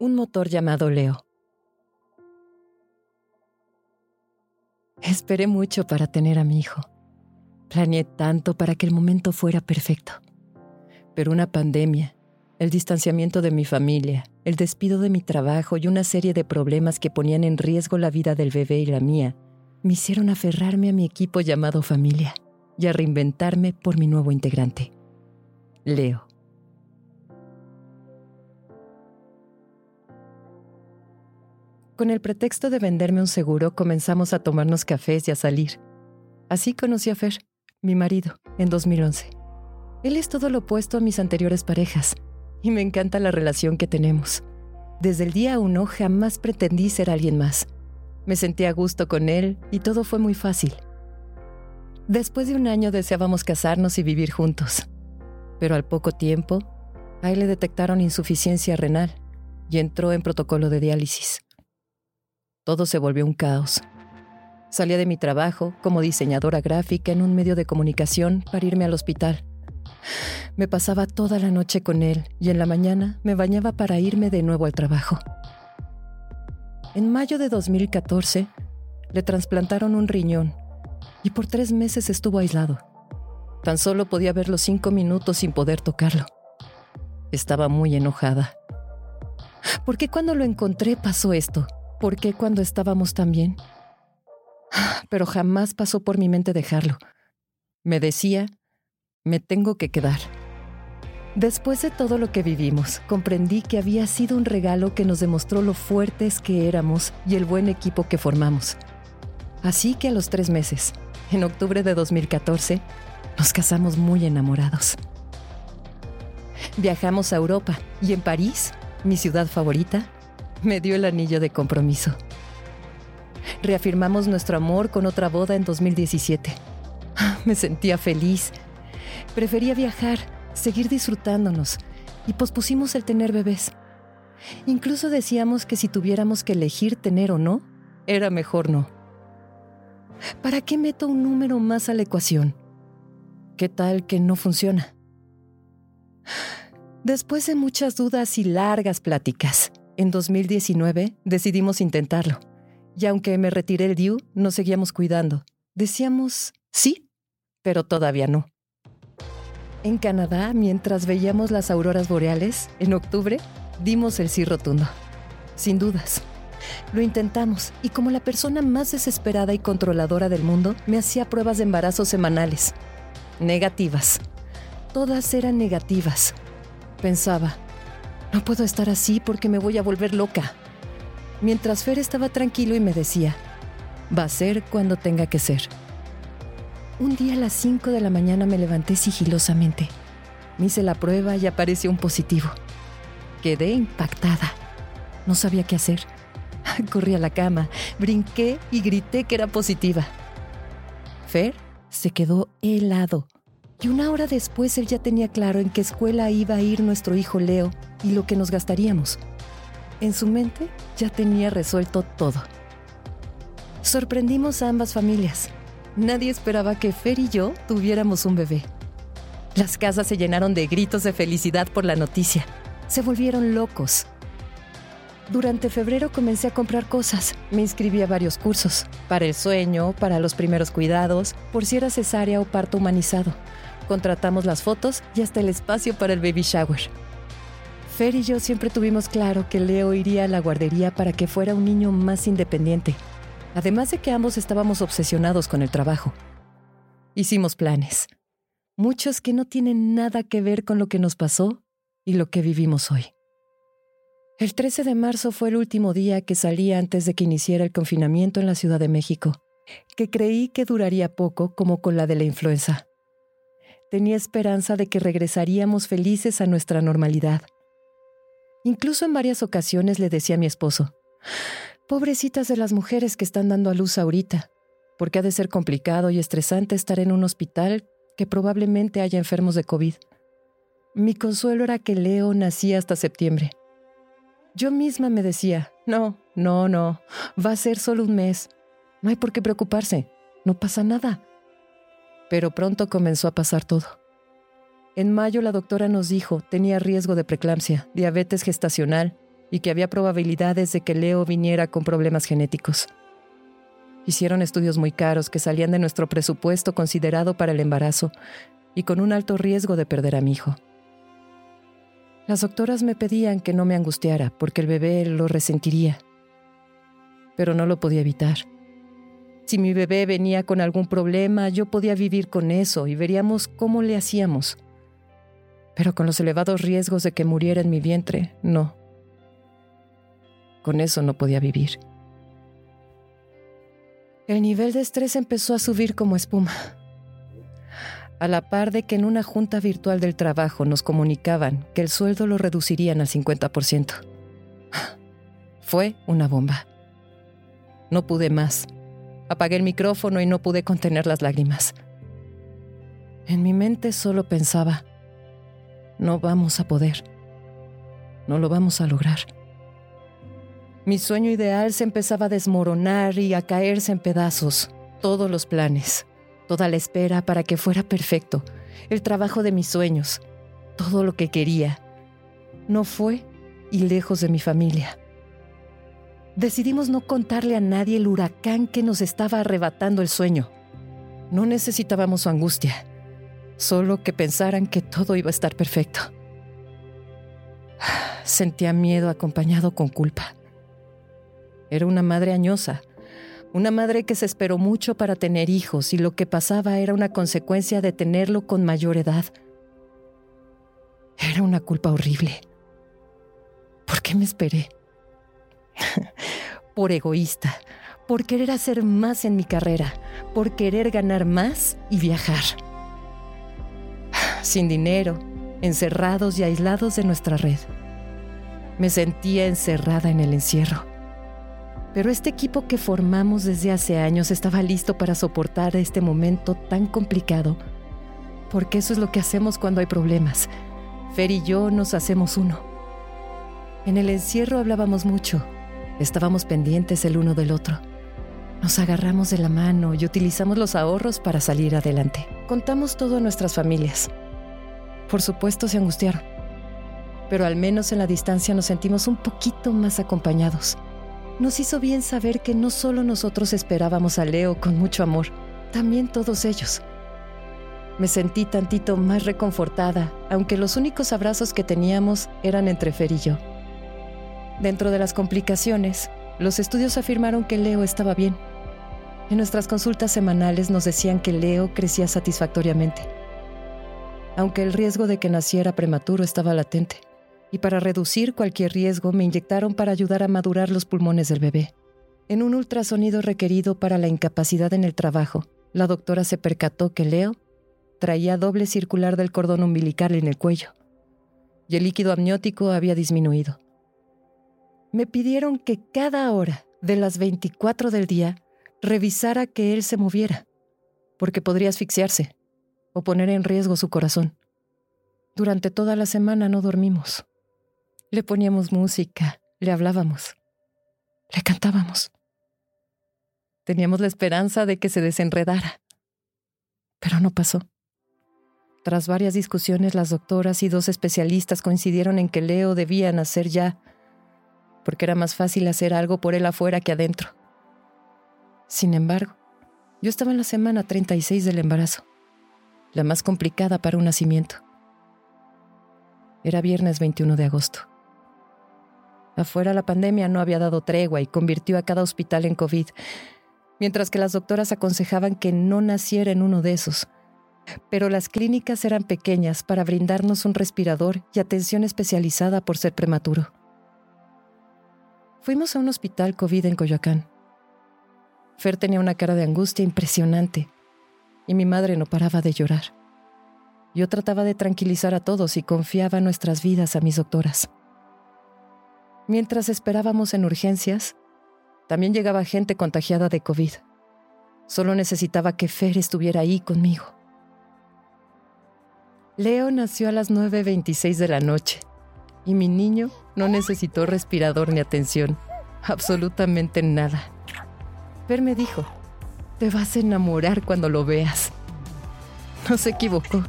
un motor llamado Leo. Esperé mucho para tener a mi hijo. Planeé tanto para que el momento fuera perfecto. Pero una pandemia, el distanciamiento de mi familia, el despido de mi trabajo y una serie de problemas que ponían en riesgo la vida del bebé y la mía, me hicieron aferrarme a mi equipo llamado familia y a reinventarme por mi nuevo integrante, Leo. Con el pretexto de venderme un seguro, comenzamos a tomarnos cafés y a salir. Así conocí a Fer, mi marido, en 2011. Él es todo lo opuesto a mis anteriores parejas y me encanta la relación que tenemos. Desde el día 1 jamás pretendí ser alguien más. Me sentí a gusto con él y todo fue muy fácil. Después de un año deseábamos casarnos y vivir juntos. Pero al poco tiempo, a él le detectaron insuficiencia renal y entró en protocolo de diálisis. Todo se volvió un caos. Salía de mi trabajo como diseñadora gráfica en un medio de comunicación para irme al hospital. Me pasaba toda la noche con él y en la mañana me bañaba para irme de nuevo al trabajo. En mayo de 2014, le trasplantaron un riñón y por 3 meses estuvo aislado. Tan solo podía verlo 5 minutos sin poder tocarlo. Estaba muy enojada. ¿Por qué cuando lo encontré pasó esto? ¿Por qué cuando estábamos tan bien? Pero jamás pasó por mi mente dejarlo. Me decía, me tengo que quedar. Después de todo lo que vivimos, comprendí que había sido un regalo que nos demostró lo fuertes que éramos y el buen equipo que formamos. Así que a los 3 meses, en octubre de 2014, nos casamos muy enamorados. Viajamos a Europa y en París, mi ciudad favorita, me dio el anillo de compromiso. Reafirmamos nuestro amor con otra boda en 2017. Me sentía feliz. Prefería viajar, seguir disfrutándonos y pospusimos el tener bebés. Incluso decíamos que si tuviéramos que elegir tener o no, era mejor no. ¿Para qué meto un número más a la ecuación? ¿Qué tal que no funciona? Después de muchas dudas y largas pláticas, en 2019 decidimos intentarlo. Y aunque me retiré el DIU, nos seguíamos cuidando. Decíamos sí, pero todavía no. En Canadá, mientras veíamos las auroras boreales, en octubre, dimos el sí rotundo. Sin dudas. Lo intentamos y como la persona más desesperada y controladora del mundo, me hacía pruebas de embarazo semanales. Negativas. Todas eran negativas. Pensaba, no puedo estar así porque me voy a volver loca. Mientras Fer estaba tranquilo y me decía, va a ser cuando tenga que ser. Un día a las 5 de la mañana me levanté sigilosamente. Me hice la prueba y apareció un positivo. Quedé impactada. No sabía qué hacer. Corrí a la cama, brinqué y grité que era positiva. Fer se quedó helado. Y 1 hora después él ya tenía claro en qué escuela iba a ir nuestro hijo Leo y lo que nos gastaríamos. En su mente ya tenía resuelto todo. Sorprendimos a ambas familias. Nadie esperaba que Fer y yo tuviéramos un bebé. Las casas se llenaron de gritos de felicidad por la noticia. Se volvieron locos. Durante febrero comencé a comprar cosas. Me inscribí a varios cursos. Para el sueño, para los primeros cuidados, por si era cesárea o parto humanizado. Contratamos las fotos y hasta el espacio para el baby shower. Fer y yo siempre tuvimos claro que Leo iría a la guardería para que fuera un niño más independiente. Además de que ambos estábamos obsesionados con el trabajo. Hicimos planes. Muchos que no tienen nada que ver con lo que nos pasó y lo que vivimos hoy. El 13 de marzo fue el último día que salí antes de que iniciara el confinamiento en la Ciudad de México, que creí que duraría poco como con la de la influenza. Tenía esperanza de que regresaríamos felices a nuestra normalidad. Incluso en varias ocasiones le decía a mi esposo, pobrecitas de las mujeres que están dando a luz ahorita, porque ha de ser complicado y estresante estar en un hospital que probablemente haya enfermos de COVID. Mi consuelo era que Leo nacía hasta septiembre. Yo misma me decía, no, va a ser solo un mes. No hay por qué preocuparse, no pasa nada. Pero pronto comenzó a pasar todo. En mayo la doctora nos dijo, tenía riesgo de preeclampsia, diabetes gestacional, y que había probabilidades de que Leo viniera con problemas genéticos. Hicieron estudios muy caros que salían de nuestro presupuesto considerado para el embarazo y con un alto riesgo de perder a mi hijo. Las doctoras me pedían que no me angustiara porque el bebé lo resentiría, pero no lo podía evitar. Si mi bebé venía con algún problema, yo podía vivir con eso y veríamos cómo le hacíamos. Pero con los elevados riesgos de que muriera en mi vientre, no. Con eso no podía vivir. El nivel de estrés empezó a subir como espuma. A la par de que en una junta virtual del trabajo nos comunicaban que el sueldo lo reducirían al 50%. Fue una bomba. No pude más. Apagué el micrófono y no pude contener las lágrimas. En mi mente solo pensaba, no vamos a poder. No lo vamos a lograr. Mi sueño ideal se empezaba a desmoronar y a caerse en pedazos. Todos los planes. Toda la espera para que fuera perfecto, el trabajo de mis sueños, todo lo que quería. No fue y lejos de mi familia. Decidimos no contarle a nadie el huracán que nos estaba arrebatando el sueño. No necesitábamos su angustia, solo que pensaran que todo iba a estar perfecto. Sentía miedo acompañado con culpa. Era una madre añosa. Una madre que se esperó mucho para tener hijos y lo que pasaba era una consecuencia de tenerlo con mayor edad. Era una culpa horrible. ¿Por qué me esperé? Por egoísta, por querer hacer más en mi carrera, por querer ganar más y viajar. Sin dinero, encerrados y aislados de nuestra red. Me sentía encerrada en el encierro. Pero este equipo que formamos desde hace años estaba listo para soportar este momento tan complicado, porque eso es lo que hacemos cuando hay problemas. Fer y yo nos hacemos uno. En el encierro hablábamos mucho, estábamos pendientes el uno del otro. Nos agarramos de la mano y utilizamos los ahorros para salir adelante. Contamos todo a nuestras familias. Por supuesto se angustiaron, pero al menos en la distancia nos sentimos un poquito más acompañados. Nos hizo bien saber que no solo nosotros esperábamos a Leo con mucho amor, también todos ellos. Me sentí tantito más reconfortada, aunque los únicos abrazos que teníamos eran entre Fer y yo. Dentro de las complicaciones, los estudios afirmaron que Leo estaba bien. En nuestras consultas semanales nos decían que Leo crecía satisfactoriamente, aunque el riesgo de que naciera prematuro estaba latente. Y para reducir cualquier riesgo me inyectaron para ayudar a madurar los pulmones del bebé. En un ultrasonido requerido para la incapacidad en el trabajo, la doctora se percató que Leo traía doble circular del cordón umbilical en el cuello y el líquido amniótico había disminuido. Me pidieron que cada hora de las 24 del día revisara que él se moviera, porque podría asfixiarse o poner en riesgo su corazón. Durante toda la semana no dormimos. Le poníamos música, le hablábamos, le cantábamos. Teníamos la esperanza de que se desenredara, pero no pasó. Tras varias discusiones, las doctoras y 2 especialistas coincidieron en que Leo debía nacer ya, porque era más fácil hacer algo por él afuera que adentro. Sin embargo, yo estaba en la semana 36 del embarazo, la más complicada para un nacimiento. Era viernes 21 de agosto. Afuera la pandemia no había dado tregua y convirtió a cada hospital en COVID, mientras que las doctoras aconsejaban que no naciera en uno de esos. Pero las clínicas eran pequeñas para brindarnos un respirador y atención especializada por ser prematuro. Fuimos a un hospital COVID en Coyoacán. Fer tenía una cara de angustia impresionante y mi madre no paraba de llorar. Yo trataba de tranquilizar a todos y confiaba nuestras vidas a mis doctoras. Mientras esperábamos en urgencias, también llegaba gente contagiada de COVID. Solo necesitaba que Fer estuviera ahí conmigo. Leo nació a las 9:26 de la noche y mi niño no necesitó respirador ni atención, absolutamente nada. Fer me dijo, "Te vas a enamorar cuando lo veas". No se equivocó.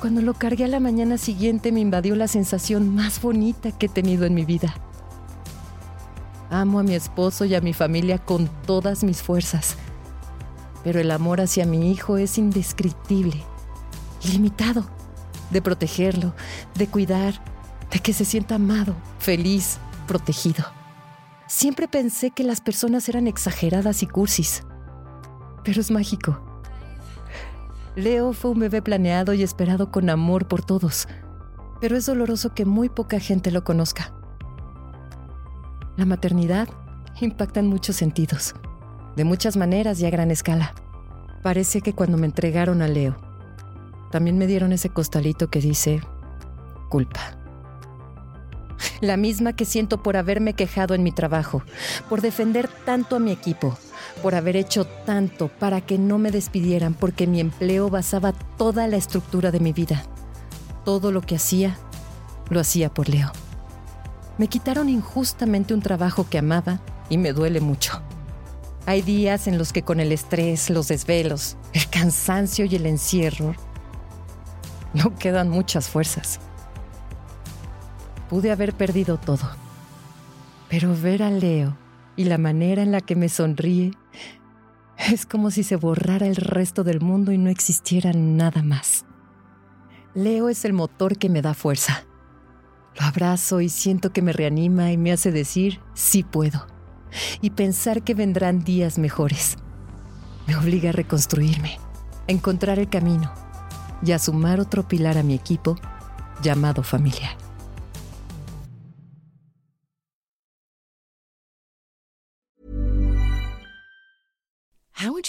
Cuando lo cargué a la mañana siguiente me invadió la sensación más bonita que he tenido en mi vida. Amo a mi esposo y a mi familia con todas mis fuerzas. Pero el amor hacia mi hijo es indescriptible, ilimitado, de protegerlo, de cuidar, de que se sienta amado, feliz, protegido. Siempre pensé que las personas eran exageradas y cursis, pero es mágico. Leo fue un bebé planeado y esperado con amor por todos, pero es doloroso que muy poca gente lo conozca. La maternidad impacta en muchos sentidos, de muchas maneras y a gran escala. Parece que cuando me entregaron a Leo, también me dieron ese costalito que dice culpa. La misma que siento por haberme quejado en mi trabajo, por defender tanto a mi equipo, por haber hecho tanto para que no me despidieran, porque mi empleo basaba toda la estructura de mi vida. Todo lo que hacía, lo hacía por Leo. Me quitaron injustamente un trabajo que amaba y me duele mucho. Hay días en los que con el estrés, los desvelos, el cansancio y el encierro, no quedan muchas fuerzas. Pude haber perdido todo, pero ver a Leo y la manera en la que me sonríe es como si se borrara el resto del mundo y no existiera nada más. Leo es el motor que me da fuerza. Lo abrazo y siento que me reanima y me hace decir sí puedo y pensar que vendrán días mejores. Me obliga a reconstruirme, a encontrar el camino y a sumar otro pilar a mi equipo llamado familia. How would